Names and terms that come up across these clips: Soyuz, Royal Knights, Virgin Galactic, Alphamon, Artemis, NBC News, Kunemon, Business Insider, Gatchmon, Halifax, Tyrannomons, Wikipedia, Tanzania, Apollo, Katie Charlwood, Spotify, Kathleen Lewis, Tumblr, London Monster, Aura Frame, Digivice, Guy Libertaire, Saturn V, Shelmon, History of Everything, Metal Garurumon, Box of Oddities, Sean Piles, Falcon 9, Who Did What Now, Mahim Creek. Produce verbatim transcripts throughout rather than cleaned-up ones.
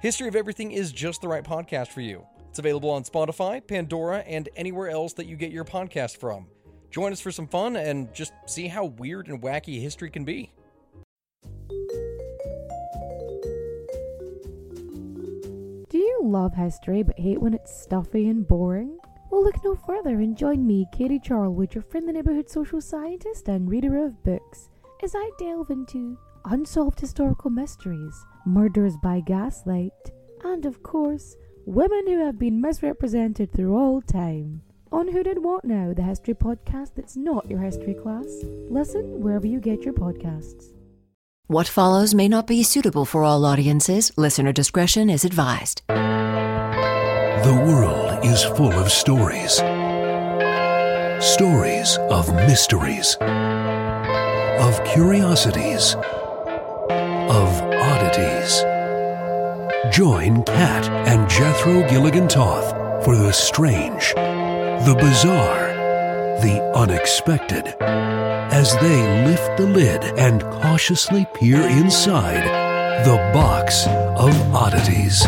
History of Everything is just the right podcast for you. It's available on Spotify, Pandora, and anywhere else that you get your podcast from. Join us for some fun and just see how weird and wacky history can be. Do you love history but hate when it's stuffy and boring? Well, look no further and join me, Katie Charlwood, your friend the neighborhood social scientist and reader of books, as I delve into unsolved historical mysteries, murders by gaslight, and of course, women who have been misrepresented through all time. On Who Did What Now, the history podcast that's not your history class. Listen wherever you get your podcasts. What follows may not be suitable for all audiences. Listener discretion is advised. The world is full of stories. Stories of mysteries, of curiosities, of oddities. Join Cat and Jethro Gilligan-Toth for the strange, the bizarre, the unexpected, as they lift the lid and cautiously peer inside the Box of Oddities.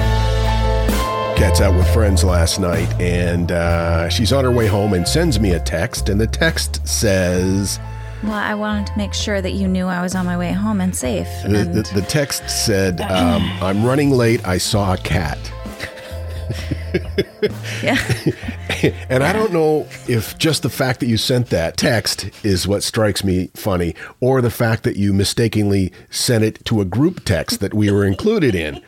Cat's out with friends last night, and uh, she's on her way home and sends me a text, and the text says... Well, I wanted to make sure that you knew I was on my way home and safe. And the, the, the text said, um, I'm running late. I saw a cat. Yeah. And I don't know if just the fact that you sent that text is what strikes me funny, or the fact that you mistakenly sent it to a group text that we were included in.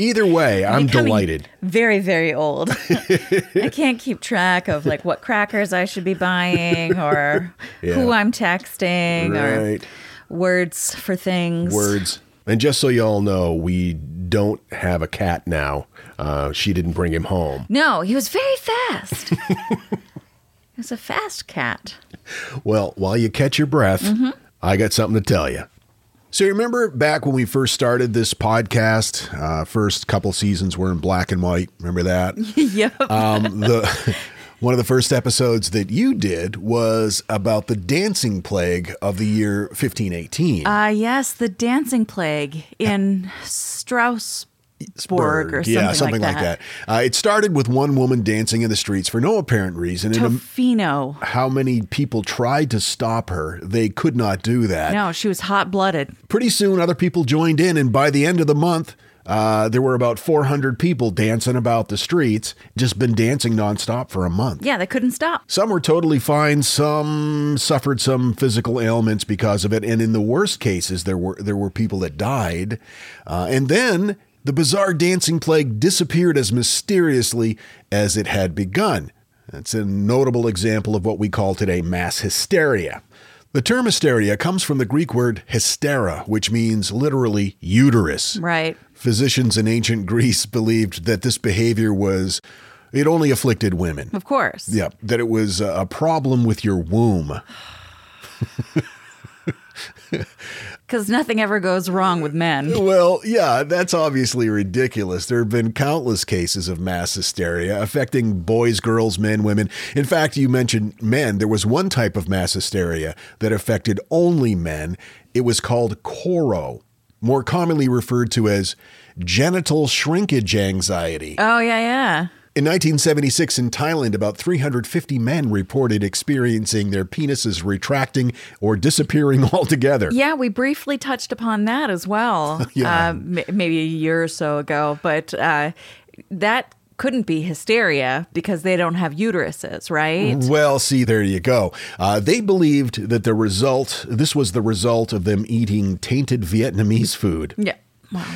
Either way, I'm delighted. Very, very old. I can't keep track of like what crackers I should be buying or yeah. who I'm texting right. or words for things. Words. And just so you all know, we don't have a cat now. Uh, she didn't bring him home. No, he was very fast. He was a fast cat. Well, while you catch your breath, mm-hmm. I got something to tell you. So you remember back when we first started this podcast, uh, first couple seasons were in black and white. Remember that? Yep. Um, the, one of the first episodes that you did was about the dancing plague of the year fifteen eighteen. Ah, uh, yes, the dancing plague in Strauss. Borg or something, yeah, something like, like that. that. Uh, it started with one woman dancing in the streets for no apparent reason. Tofino. And how many people tried to stop her? They could not do that. No, she was hot-blooded. Pretty soon, other people joined in, and by the end of the month, uh, there were about four hundred people dancing about the streets, just been dancing nonstop for a month. Yeah, they couldn't stop. Some were totally fine. Some suffered some physical ailments because of it. And in the worst cases, there were there were people that died. Uh, and then... The bizarre dancing plague disappeared as mysteriously as it had begun. That's a notable example of what we call today mass hysteria. The term hysteria comes from the Greek word hystera, which means literally uterus. Right. Physicians in ancient Greece believed that this behavior was, it only afflicted women. Of course. Yeah, that it was a problem with your womb. Because nothing ever goes wrong with men. Well, yeah, that's obviously ridiculous. There have been countless cases of mass hysteria affecting boys, girls, men, women. In fact, you mentioned men. There was one type of mass hysteria that affected only men. It was called Koro, more commonly referred to as genital shrinkage anxiety. Oh, yeah, yeah. In nineteen seventy-six in Thailand, about three hundred fifty men reported experiencing their penises retracting or disappearing altogether. Yeah, we briefly touched upon that as well, yeah. uh, m- maybe a year or so ago. But uh, that couldn't be hysteria because they don't have uteruses, right? Well, see, there you go. Uh, they believed that the result, this was the result of them eating tainted Vietnamese food. Yeah. Wow.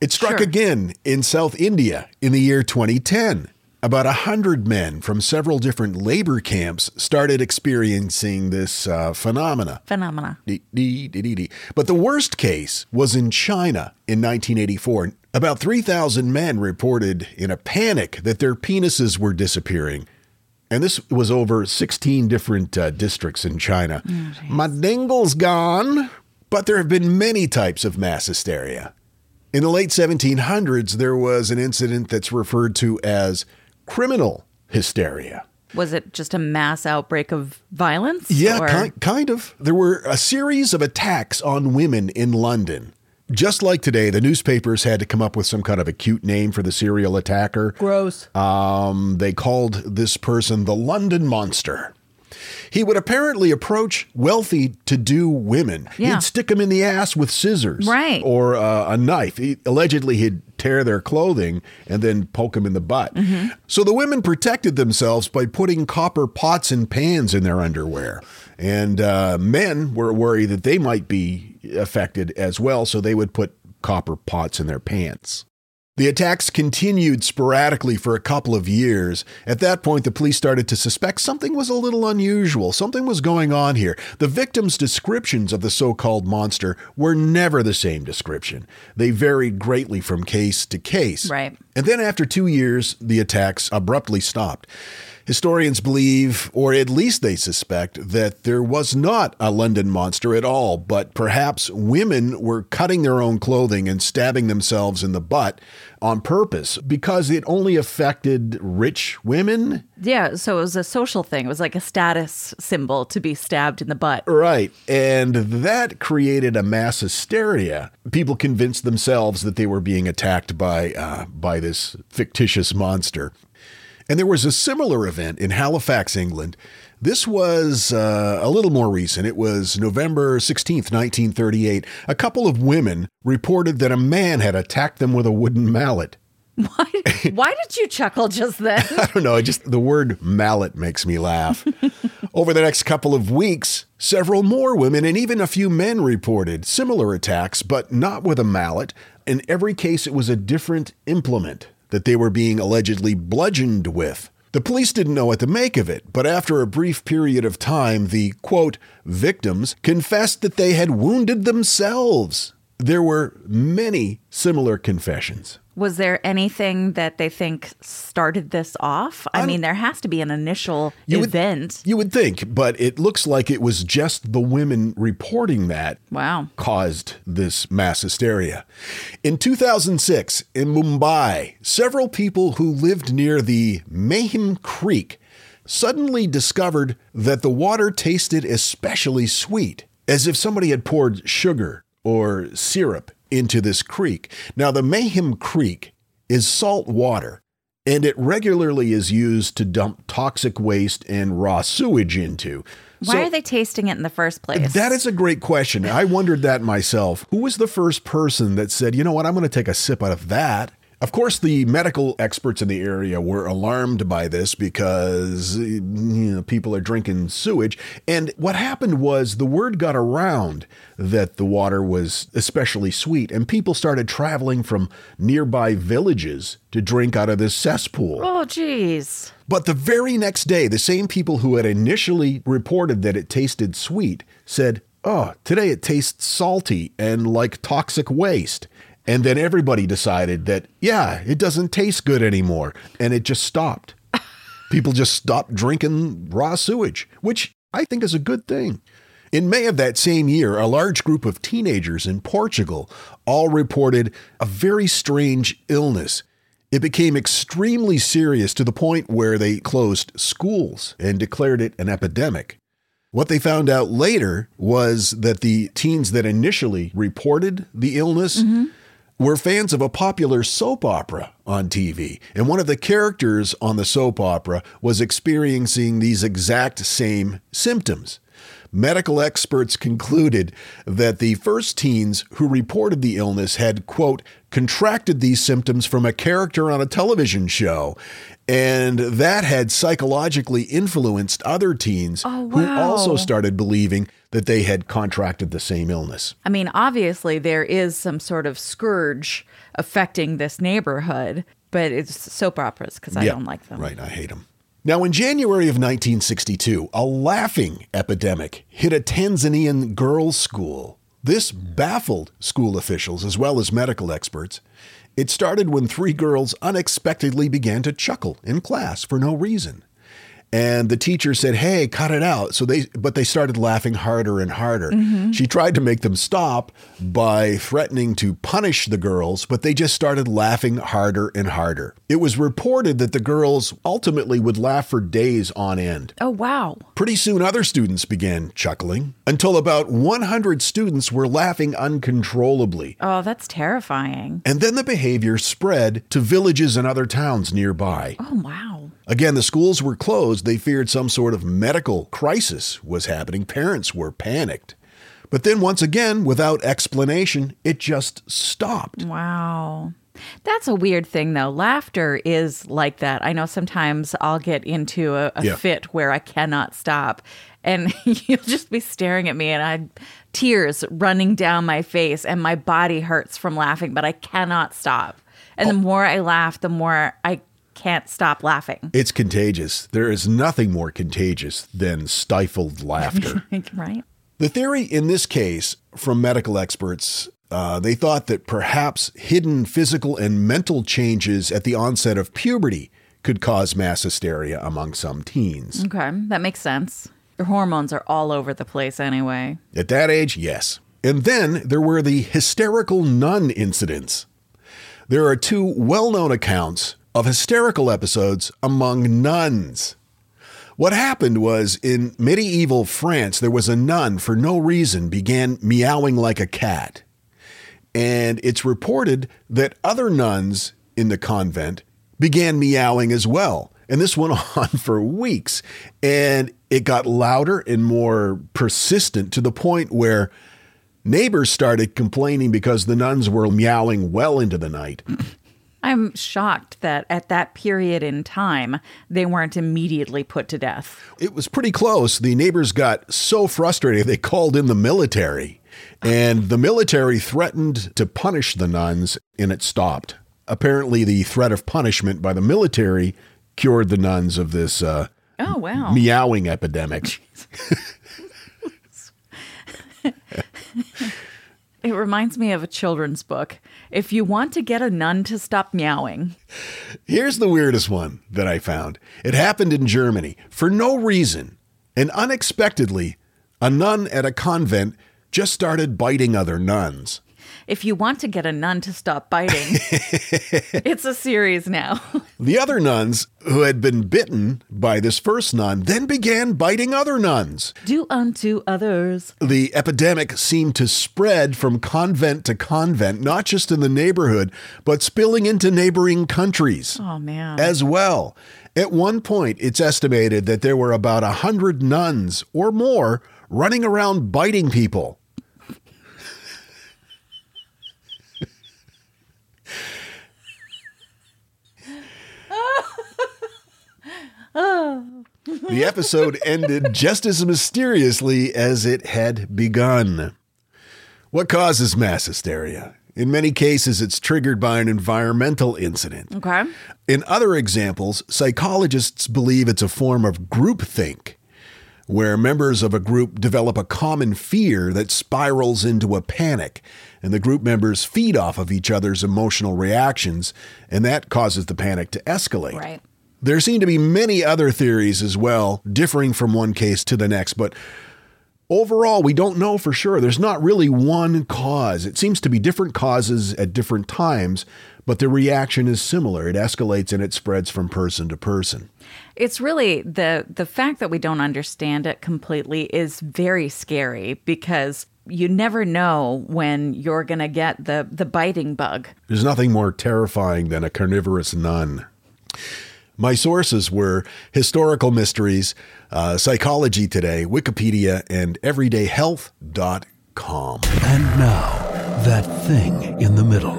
It struck sure. again in South India in the year twenty ten. About one hundred men from several different labor camps started experiencing this uh, phenomena. Phenomena. But the worst case was in China in nineteen eighty-four. About three thousand men reported in a panic that their penises were disappearing. And this was over sixteen different uh, districts in China. Oh, my dingle's gone. But there have been many types of mass hysteria. In the late seventeen hundreds, there was an incident that's referred to as criminal hysteria. Was it just a mass outbreak of violence? Yeah, ki- kind of. There were a series of attacks on women in London. Just like today, the newspapers had to come up with some kind of a cute name for the serial attacker. Gross. Um, they called this person the London Monster. He would apparently approach wealthy, to-do women. Yeah. He'd stick them in the ass with scissors. Right. Or uh, a knife. He, allegedly, he'd tear their clothing and then poke them in the butt. Mm-hmm. So the women protected themselves by putting copper pots and pans in their underwear. And uh, men were worried that they might be affected as well, so they would put copper pots in their pants. The attacks continued sporadically for a couple of years. At that point, the police started to suspect something was a little unusual. Something was going on here. The victims' descriptions of the so-called monster were never the same description. They varied greatly from case to case. Right. And then after two years, the attacks abruptly stopped. Historians believe, or at least they suspect, that there was not a London monster at all, but perhaps women were cutting their own clothing and stabbing themselves in the butt on purpose because it only affected rich women. Yeah, so it was a social thing. It was like a status symbol to be stabbed in the butt. Right, and that created a mass hysteria. People convinced themselves that they were being attacked by, uh, by this fictitious monster. And there was a similar event in Halifax, England. This was uh, a little more recent. It was November sixteenth, nineteen thirty-eight. A couple of women reported that a man had attacked them with a wooden mallet. Why, why did you chuckle just then? I don't know. Just the word mallet makes me laugh. Over the next couple of weeks, several more women and even a few men reported similar attacks, but not with a mallet. In every case, it was a different implement that they were being allegedly bludgeoned with. The police didn't know what to make of it, but after a brief period of time, the, quote, victims confessed that they had wounded themselves. There were many similar confessions. Was there anything that they think started this off? I I'm, mean, there has to be an initial you event. Would, you would think, but it looks like it was just the women reporting that wow. caused this mass hysteria. In two thousand six, in Mumbai, several people who lived near the Mahim Creek suddenly discovered that the water tasted especially sweet, as if somebody had poured sugar or syrup into this creek. Now, the Mahim Creek is salt water, and it regularly is used to dump toxic waste and raw sewage into. Why so, are they tasting it in the first place? That is a great question. I wondered that myself. Who was the first person that said, you know what, I'm going to take a sip out of that? Of course, the medical experts in the area were alarmed by this because you know, people are drinking sewage. And what happened was the word got around that the water was especially sweet, and people started traveling from nearby villages to drink out of this cesspool. Oh, geez. But the very next day, the same people who had initially reported that it tasted sweet said, oh, today it tastes salty and like toxic waste. And then everybody decided that, yeah, it doesn't taste good anymore. And it just stopped. People just stopped drinking raw sewage, which I think is a good thing. In May of that same year, a large group of teenagers in Portugal all reported a very strange illness. It became extremely serious to the point where they closed schools and declared it an epidemic. What they found out later was that the teens that initially reported the illness mm-hmm. were fans of a popular soap opera on T V. And one of the characters on the soap opera was experiencing these exact same symptoms. Medical experts concluded that the first teens who reported the illness had, quote, contracted these symptoms from a character on a television show. And that had psychologically influenced other teens oh, wow. who also started believing that they had contracted the same illness. I mean, obviously there is some sort of scourge affecting this neighborhood, but it's soap operas because I yeah, don't like them. Right. I hate them. Now, in January of nineteen sixty-two, a laughing epidemic hit a Tanzanian girls' school. This baffled school officials as well as medical experts. It started when three girls unexpectedly began to chuckle in class for no reason. And the teacher said, hey, cut it out. So they, but they started laughing harder and harder. Mm-hmm. She tried to make them stop by threatening to punish the girls, but they just started laughing harder and harder. It was reported that the girls ultimately would laugh for days on end. Oh, wow. Pretty soon, other students began chuckling until about one hundred students were laughing uncontrollably. Oh, that's terrifying. And then the behavior spread to villages and other towns nearby. Oh, wow. Again, the schools were closed. They feared some sort of medical crisis was happening. Parents were panicked. But then once again, without explanation, it just stopped. Wow. That's a weird thing, though. Laughter is like that. I know sometimes I'll get into a, a yeah. fit where I cannot stop. And you'll just be staring at me and I tears running down my face and my body hurts from laughing, but I cannot stop. And oh. the more I laugh, the more I can't stop laughing. It's contagious. There is nothing more contagious than stifled laughter. Right. The theory in this case from medical experts, uh, they thought that perhaps hidden physical and mental changes at the onset of puberty could cause mass hysteria among some teens. Okay, that makes sense. Your hormones are all over the place anyway. At that age, yes. And then there were the hysterical nun incidents. There are two well-known accounts of hysterical episodes among nuns. What happened was, in medieval France, there was a nun for no reason began meowing like a cat. And it's reported that other nuns in the convent began meowing as well. And this went on for weeks. And it got louder and more persistent to the point where neighbors started complaining because the nuns were meowing well into the night. I'm shocked that at that period in time, they weren't immediately put to death. It was pretty close. The neighbors got so frustrated, they called in the military. And the military threatened to punish the nuns, and it stopped. Apparently, the threat of punishment by the military cured the nuns of this uh, oh, wow. meowing epidemic. It reminds me of a children's book. If you want to get a nun to stop meowing. Here's the weirdest one that I found. It happened in Germany. For no reason, and unexpectedly, a nun at a convent just started biting other nuns. If you want to get a nun to stop biting, it's a series now. The other nuns who had been bitten by this first nun then began biting other nuns. Do unto others. The epidemic seemed to spread from convent to convent, not just in the neighborhood, but spilling into neighboring countries oh, man. as well. At one point, it's estimated that there were about one hundred nuns or more running around biting people. The episode ended just as mysteriously as it had begun. What causes mass hysteria? In many cases, it's triggered by an environmental incident. Okay. In other examples, psychologists believe it's a form of groupthink, where members of a group develop a common fear that spirals into a panic, and the group members feed off of each other's emotional reactions, and that causes the panic to escalate. Right. There seem to be many other theories as well, differing from one case to the next, but overall, we don't know for sure. There's not really one cause. It seems to be different causes at different times, but the reaction is similar. It escalates and it spreads from person to person. It's really the the fact that we don't understand it completely is very scary because you never know when you're going to get the, the biting bug. There's nothing more terrifying than a carnivorous nun. My sources were Historical Mysteries, uh, Psychology Today, Wikipedia, and everyday health dot com. And now, that thing in the middle.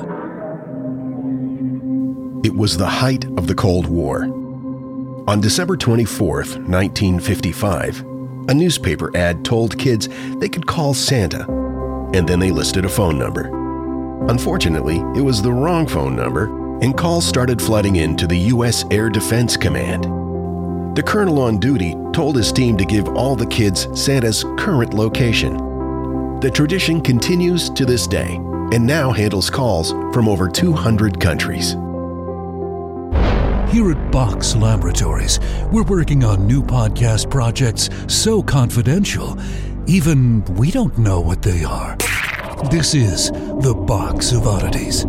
It was the height of the Cold War. On December twenty-fourth, nineteen fifty-five, a newspaper ad told kids they could call Santa, and then they listed a phone number. Unfortunately, it was the wrong phone number, and calls started flooding in to the U S Air Defense Command. The colonel on duty told his team to give all the kids Santa's current location. The tradition continues to this day, and now handles calls from over two hundred countries. Here at Box Laboratories, we're working on new podcast projects so confidential, even we don't know what they are. This is the Box of Oddities.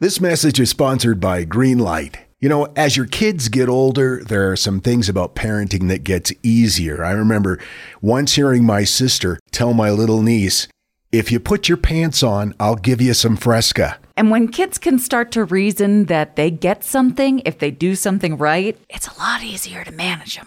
This message is sponsored by Greenlight. You know, as your kids get older, there are some things about parenting that gets easier. I remember once hearing my sister tell my little niece, "If you put your pants on, I'll give you some Fresca." And when kids can start to reason that they get something if they do something right, it's a lot easier to manage them.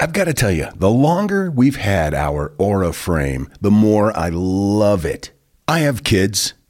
I've got to tell you, the longer we've had our Aura Frame, the more I love it. I have kids,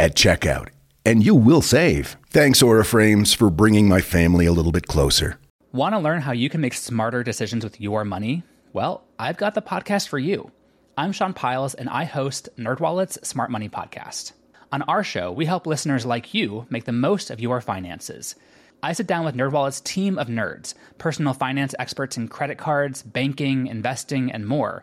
at checkout, and you will save. Thanks, Aura Frames, for bringing my family a little bit closer. Want to learn how you can make smarter decisions with your money? Well, I've got the podcast for you. I'm Sean Piles, and I host NerdWallet's Smart Money Podcast. On our show, we help listeners like you make the most of your finances. I sit down with NerdWallet's team of nerds, personal finance experts in credit cards, banking, investing, and more.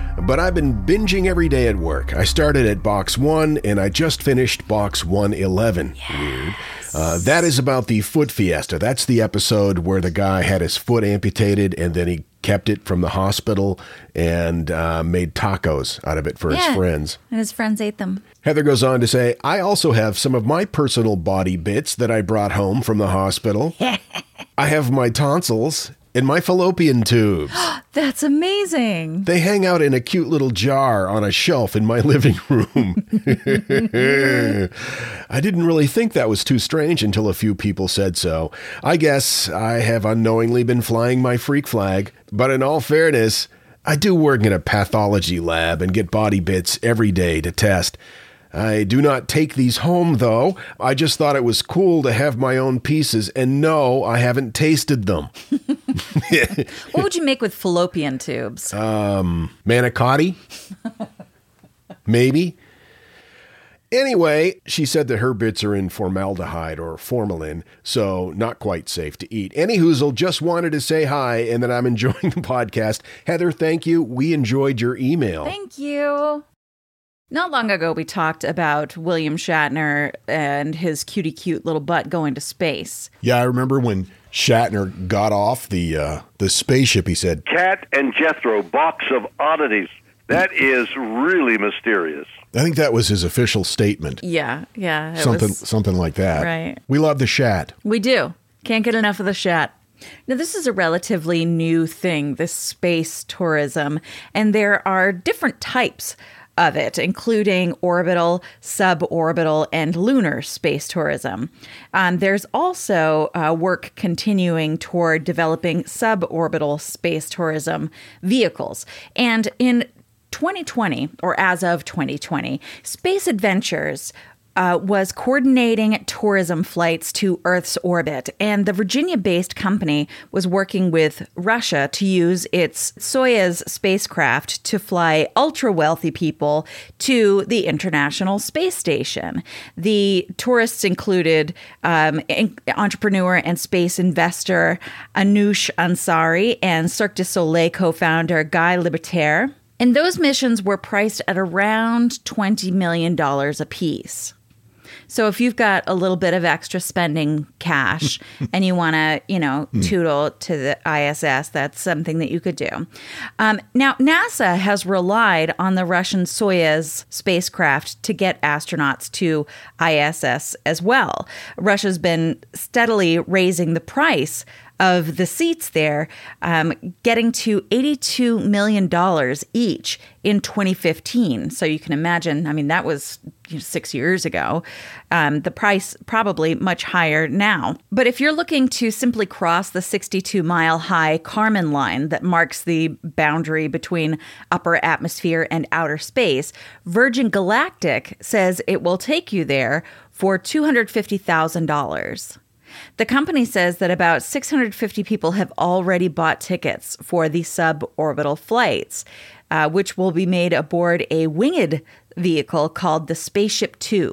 but I've been binging every day at work. I started at box one and I just finished box one eleven. Yes. Weird. Uh, that is about the foot fiesta. That's the episode where the guy had his foot amputated and then he kept it from the hospital and uh, made tacos out of it for yeah, his friends. And his friends ate them. Heather goes on to say, I also have some of my personal body bits that I brought home from the hospital. I have my tonsils and my fallopian tubes. That's amazing. They hang out in a cute little jar on a shelf in my living room. I didn't really think that was too strange until a few people said so. I guess I have unknowingly been flying my freak flag, but in all fairness, I do work in a pathology lab and get body bits every day to test. I do not take these home, though. I just thought it was cool to have my own pieces, and no, I haven't tasted them. What would you make with fallopian tubes? Um, manicotti? Maybe. Anyway, she said that her bits are in formaldehyde or formalin, so not quite safe to eat. Anyhoozle, just wanted to say hi and that I'm enjoying the podcast. Heather, thank you. We enjoyed your email. Thank you. Not long ago, we talked about William Shatner and his cutie cute little butt going to space. Yeah, I remember when Shatner got off the uh, the spaceship, he said, Cat and Jethro, Box of Oddities. That is really mysterious. I think that was his official statement. Yeah, yeah. Something, was, something like that. Right. We love the Shat. We do. Can't get enough of the Shat. Now, this is a relatively new thing, this space tourism, and there are different types of it, including orbital, suborbital, and lunar space tourism. Um, there's also uh, work continuing toward developing suborbital space tourism vehicles. And in twenty twenty, or as of twenty twenty, Space Adventures Uh, was coordinating tourism flights to Earth's orbit, and the Virginia-based company was working with Russia to use its Soyuz spacecraft to fly ultra-wealthy people to the International Space Station. The tourists included um, in- entrepreneur and space investor Anousheh Ansari and Cirque du Soleil co-founder Guy Libertaire, and those missions were priced at around twenty million dollars apiece. So if you've got a little bit of extra spending cash and you want to, you know, tootle to the I S S, that's something that you could do. Um, now, NASA has relied on the Russian Soyuz spacecraft to get astronauts to I S S as well. Russia's been steadily raising the price of the seats there, um, getting to eighty-two million dollars each in twenty fifteen. So you can imagine, I mean, that was you know, six years ago. Um, the price probably much higher now. But if you're looking to simply cross the sixty-two mile high Kármán line that marks the boundary between upper atmosphere and outer space, Virgin Galactic says it will take you there for two hundred fifty thousand dollars. The company says that about six hundred fifty people have already bought tickets for the suborbital flights, uh, which will be made aboard a winged vehicle called the Spaceship Two.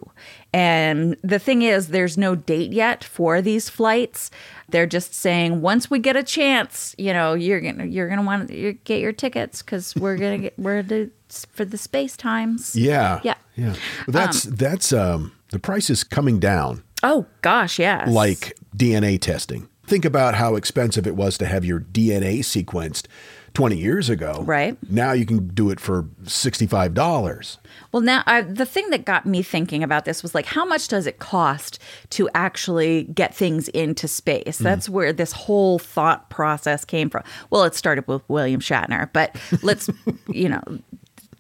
And the thing is, there's no date yet for these flights. They're just saying once we get a chance, you know, you're gonna you're gonna want to get your tickets because we're gonna get we're the, for the space times. Yeah, yeah, yeah. Well, that's um, that's um, the price is coming down. Oh, gosh, yes. Like D N A testing. Think about how expensive it was to have your D N A sequenced twenty years ago. Right. Now you can do it for sixty-five dollars. Well, now I, the thing that got me thinking about this was like, how much does it cost to actually get things into space? That's mm. where this whole thought process came from. Well, it started with William Shatner, but let's, you know,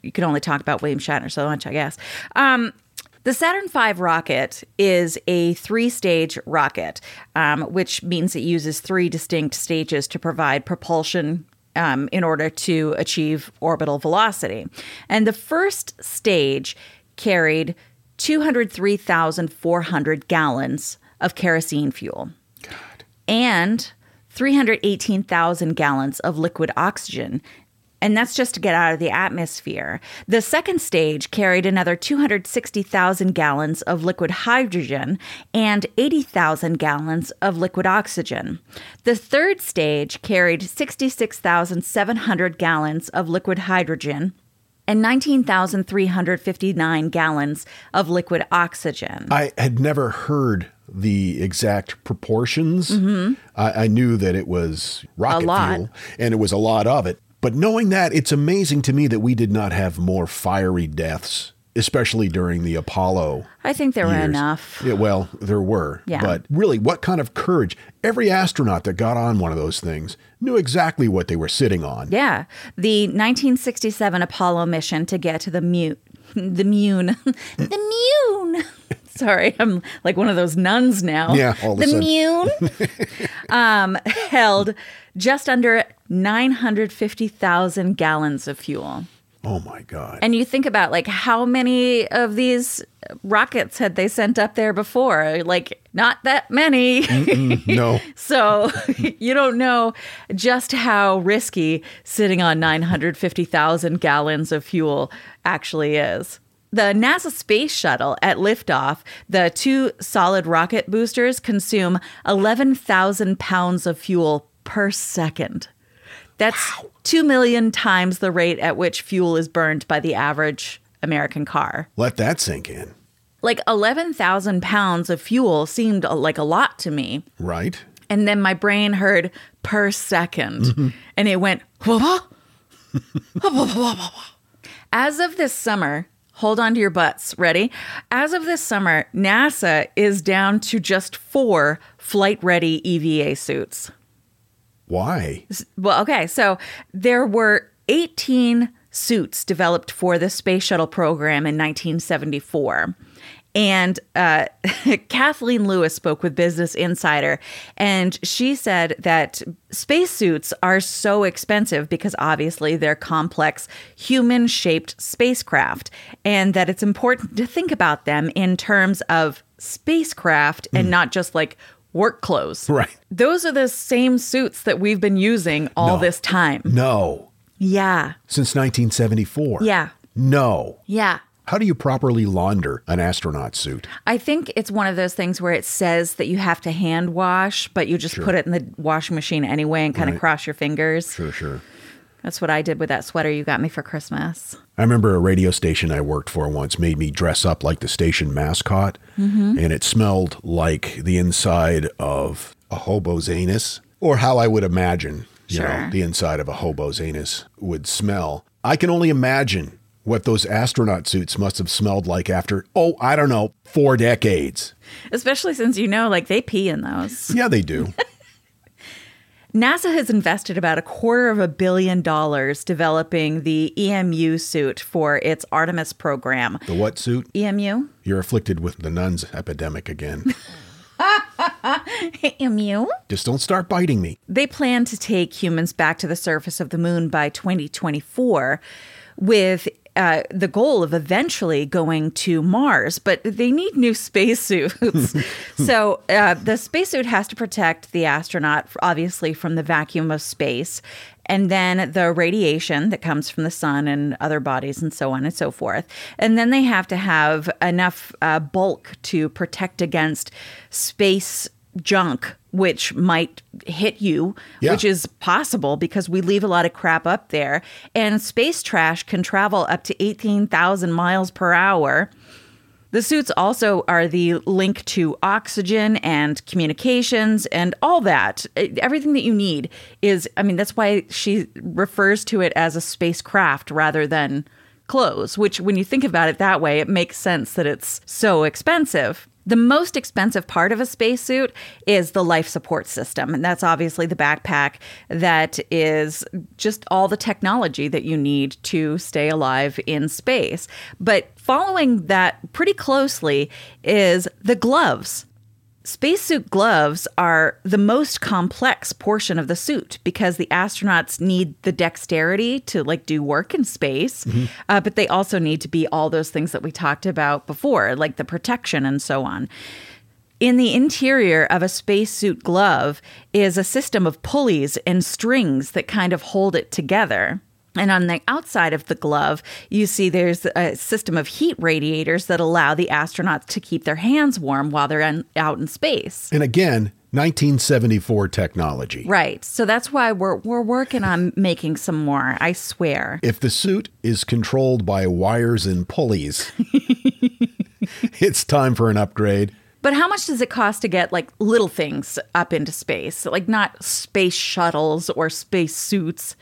you can only talk about William Shatner so much, I guess. Um The Saturn V rocket is a three-stage rocket, um, which means it uses three distinct stages to provide propulsion um, in order to achieve orbital velocity. And the first stage carried two hundred three thousand four hundred gallons of kerosene fuel. God. And three hundred eighteen thousand gallons of liquid oxygen. And that's just to get out of the atmosphere. The second stage carried another two hundred sixty thousand gallons of liquid hydrogen and eighty thousand gallons of liquid oxygen. The third stage carried sixty-six thousand seven hundred gallons of liquid hydrogen and nineteen thousand three hundred fifty-nine gallons of liquid oxygen. I had never heard the exact proportions, mm-hmm. I, I knew that it was rocket fuel, and it was a lot of it. But knowing that, it's amazing to me that we did not have more fiery deaths, especially during the Apollo I think there years. were enough. Yeah, well, there were. Yeah. But really, what kind of courage? Every astronaut that got on one of those things knew exactly what they were sitting on. Yeah. The nineteen sixty-seven Apollo mission to get to the mute. The Mune. The Mune. Sorry, I'm like one of those nuns now. Yeah, all of a sudden. The Mune um, held just under nine hundred fifty thousand gallons of fuel. Oh, my God. And you think about, like, how many of these rockets had they sent up there before? Like, not that many. No. So you don't know just how risky sitting on nine hundred fifty thousand gallons of fuel actually is. The NASA space shuttle at liftoff, the two solid rocket boosters consume eleven thousand pounds of fuel per second. That's wow. two million times the rate at which fuel is burned by the average American car. Let that sink in. Like eleven thousand pounds of fuel seemed like a lot to me. Right. And then my brain heard per second. Mm-hmm. And it went, wah-wah, wah-wah-wah-wah-wah. As of this summer, hold on to your butts. Ready? As of this summer, NASA is down to just four flight-ready E V A suits. Why? Well, okay. So there were eighteen suits developed for the space shuttle program in nineteen seventy-four. And uh, Kathleen Lewis spoke with Business Insider, and she said that spacesuits are so expensive because obviously they're complex, human-shaped spacecraft, and that it's important to think about them in terms of spacecraft mm. and not just like work clothes. Right. Those are the same suits that we've been using all no. this time. No. Yeah. Since nineteen seventy-four. Yeah. No. Yeah. How do you properly launder an astronaut suit? I think it's one of those things where it says that you have to hand wash, but you just sure. put it in the washing machine anyway and kind right. of cross your fingers. Sure, sure. That's what I did with that sweater you got me for Christmas. I remember a radio station I worked for once made me dress up like the station mascot, mm-hmm. and it smelled like the inside of a hobo's anus, or how I would imagine you sure. know, the inside of a hobo's anus would smell. I can only imagine what those astronaut suits must have smelled like after, oh, I don't know, four decades. Especially since, you know, like they pee in those. Yeah, they do. NASA has invested about a quarter of a billion dollars developing the E M U suit for its Artemis program. The what suit? E M U. You're afflicted with the nuns epidemic again. E M U? Just don't start biting me. They plan to take humans back to the surface of the moon by twenty twenty-four with Uh, the goal of eventually going to Mars, but they need new spacesuits. So uh, the spacesuit has to protect the astronaut, obviously, from the vacuum of space, and then the radiation that comes from the sun and other bodies and so on and so forth. And then they have to have enough uh, bulk to protect against space junk, which might hit you, yeah. which is possible because we leave a lot of crap up there. And space trash can travel up to eighteen thousand miles per hour. The suits also are the link to oxygen and communications and all that. Everything that you need is, I mean, that's why she refers to it as a spacecraft rather than clothes, which when you think about it that way, it makes sense that it's so expensive. The most expensive part of a spacesuit is the life support system, and that's obviously the backpack that is just all the technology that you need to stay alive in space. But following that pretty closely is the gloves. Spacesuit gloves are the most complex portion of the suit because the astronauts need the dexterity to like do work in space, mm-hmm. uh, but they also need to be all those things that we talked about before, like the protection and so on. In the interior of a spacesuit glove is a system of pulleys and strings that kind of hold it together. And on the outside of the glove, you see there's a system of heat radiators that allow the astronauts to keep their hands warm while they're in, out in space. And again, nineteen seventy-four technology. Right. So that's why we're we're working on making some more, I swear. If the suit is controlled by wires and pulleys, it's time for an upgrade. But how much does it cost to get, like, little things up into space? Like, not space shuttles or space suits.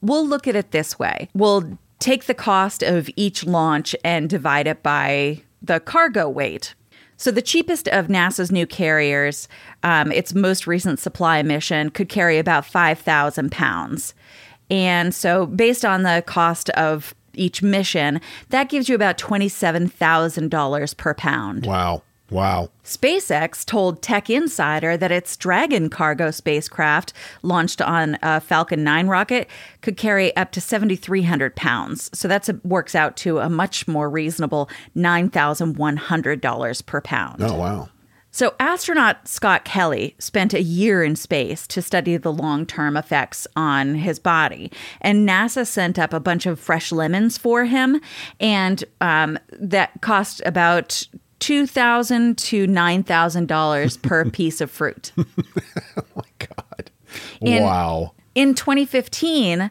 We'll look at it this way. We'll take the cost of each launch and divide it by the cargo weight. So the cheapest of NASA's new carriers, um, its most recent supply mission, could carry about five thousand pounds. And so based on the cost of each mission, that gives you about twenty-seven thousand dollars per pound. Wow. Wow. SpaceX told Tech Insider that its Dragon cargo spacecraft, launched on a Falcon nine rocket, could carry up to seven thousand three hundred pounds. So that works out to a much more reasonable nine thousand one hundred dollars per pound. Oh, wow. So astronaut Scott Kelly spent a year in space to study the long-term effects on his body. And NASA sent up a bunch of fresh lemons for him. And um, that cost about two thousand to nine thousand dollars per piece of fruit. Oh, my God. In, wow. In twenty fifteen,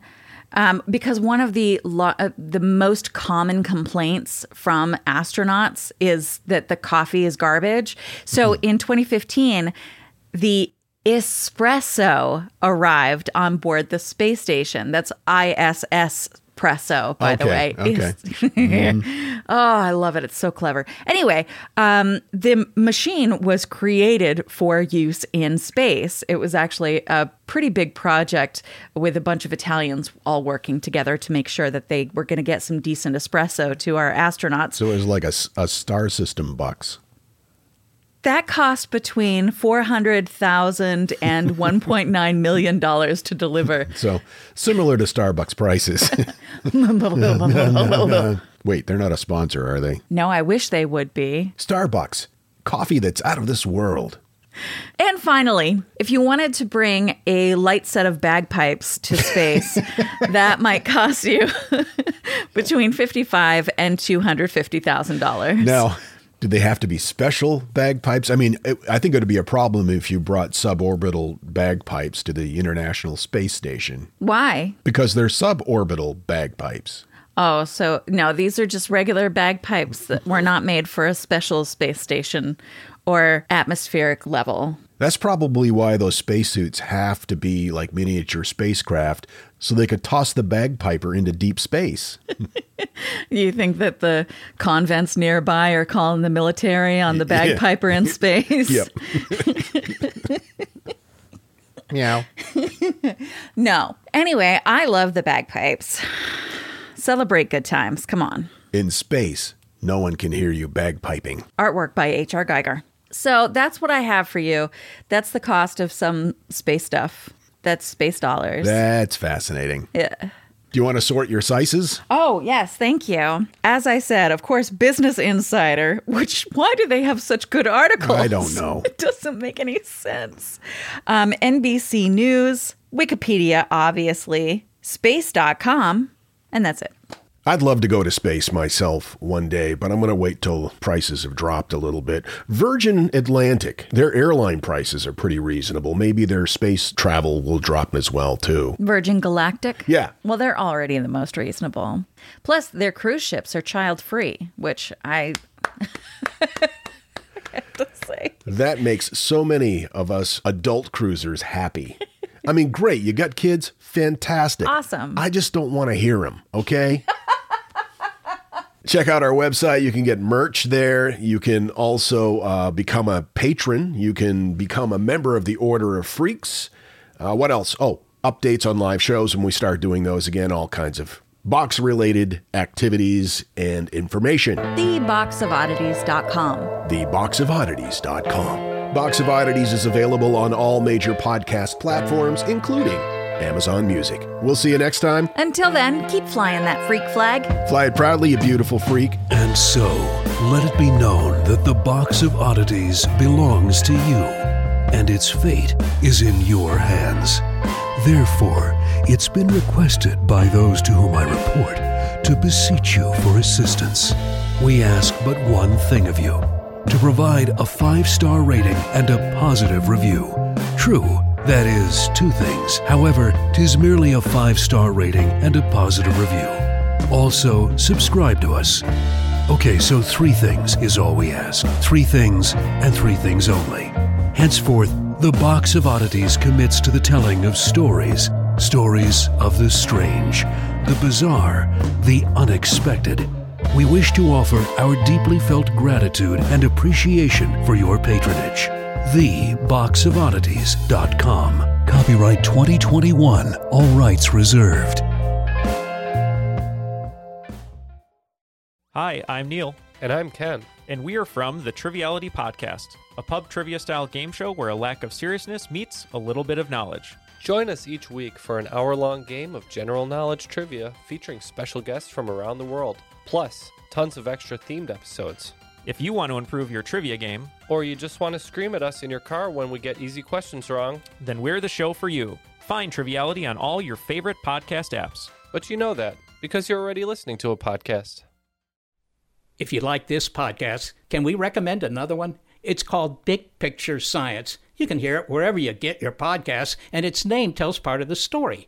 um, because one of the lo- uh, the most common complaints from astronauts is that the coffee is garbage. So in twenty fifteen, the espresso arrived on board the space station. That's I S S Presso, by okay, the way. Okay. mm. Oh, I love it. It's so clever. Anyway, um, the machine was created for use in space. It was actually a pretty big project with a bunch of Italians all working together to make sure that they were going to get some decent espresso to our astronauts. So it was like a, a star system bucks. That cost between four hundred thousand dollars and one point nine million dollars to deliver. So similar to Starbucks prices. no, no, no, no. Wait, they're not a sponsor, are they? No, I wish they would be. Starbucks, coffee that's out of this world. And finally, if you wanted to bring a light set of bagpipes to space, that might cost you between fifty-five thousand dollars and two hundred fifty thousand dollars. No. Do they have to be special bagpipes? I mean, it, I think it would be a problem if you brought suborbital bagpipes to the International Space Station. Why? Because they're suborbital bagpipes. Oh, so no, these are just regular bagpipes that were not made for a special space station or atmospheric level. That's probably why those spacesuits have to be like miniature spacecraft, so they could toss the bagpiper into deep space. You think that the convents nearby are calling the military on the bagpiper yeah. in space? Yep. Meow. No. Anyway, I love the bagpipes. Celebrate good times. Come on. In space, no one can hear you bagpiping. Artwork by H R Geiger. So that's what I have for you. That's the cost of some space stuff. That's space dollars. That's fascinating. Yeah. Do you want to sort your sizes? Oh, yes. Thank you. As I said, of course, Business Insider, which why do they have such good articles? I don't know. It doesn't make any sense. Um, N B C News, Wikipedia, obviously, space dot com, and that's it. I'd love to go to space myself one day, but I'm going to wait till prices have dropped a little bit. Virgin Atlantic, their airline prices are pretty reasonable. Maybe their space travel will drop as well, too. Virgin Galactic? Yeah. Well, they're already the most reasonable. Plus, their cruise ships are child-free, which I... I have to say. That makes so many of us adult cruisers happy. I mean, great. You got kids? Fantastic. Awesome. I just don't want to hear them, okay? Check out our website. You can get merch there. You can also uh, become a patron. You can become a member of the Order of Freaks. Uh, what else? Oh, updates on live shows when we start doing those again. All kinds of box-related activities and information. the box of oddities dot com. the box of oddities dot com. Box of Oddities is available on all major podcast platforms, including Amazon Music. We'll see you next time. Until then, keep flying that freak flag. Fly it proudly, you beautiful freak. And so, let it be known that the Box of Oddities belongs to you, and its fate is in your hands. Therefore, it's been requested by those to whom I report to beseech you for assistance. We ask but one thing of you, to provide a five-star rating and a positive review. True. That is, two things. However, 'tis merely a five-star rating and a positive review. Also, subscribe to us. Okay, so three things is all we ask. Three things, and three things only. Henceforth, the Box of Oddities commits to the telling of stories. Stories of the strange, the bizarre, the unexpected. We wish to offer our deeply felt gratitude and appreciation for your patronage. the box of oddities dot com. Copyright twenty twenty-one. All rights reserved. Hi, I'm Neil. And I'm Ken. And we are from the Triviality Podcast, a pub trivia-style game show where a lack of seriousness meets a little bit of knowledge. Join us each week for an hour-long game of general knowledge trivia featuring special guests from around the world, plus tons of extra themed episodes. If you want to improve your trivia game, or you just want to scream at us in your car when we get easy questions wrong, then we're the show for you. Find Triviality on all your favorite podcast apps. But you know that, because you're already listening to a podcast. If you like this podcast, can we recommend another one? It's called Big Picture Science. You can hear it wherever you get your podcasts, and its name tells part of the story.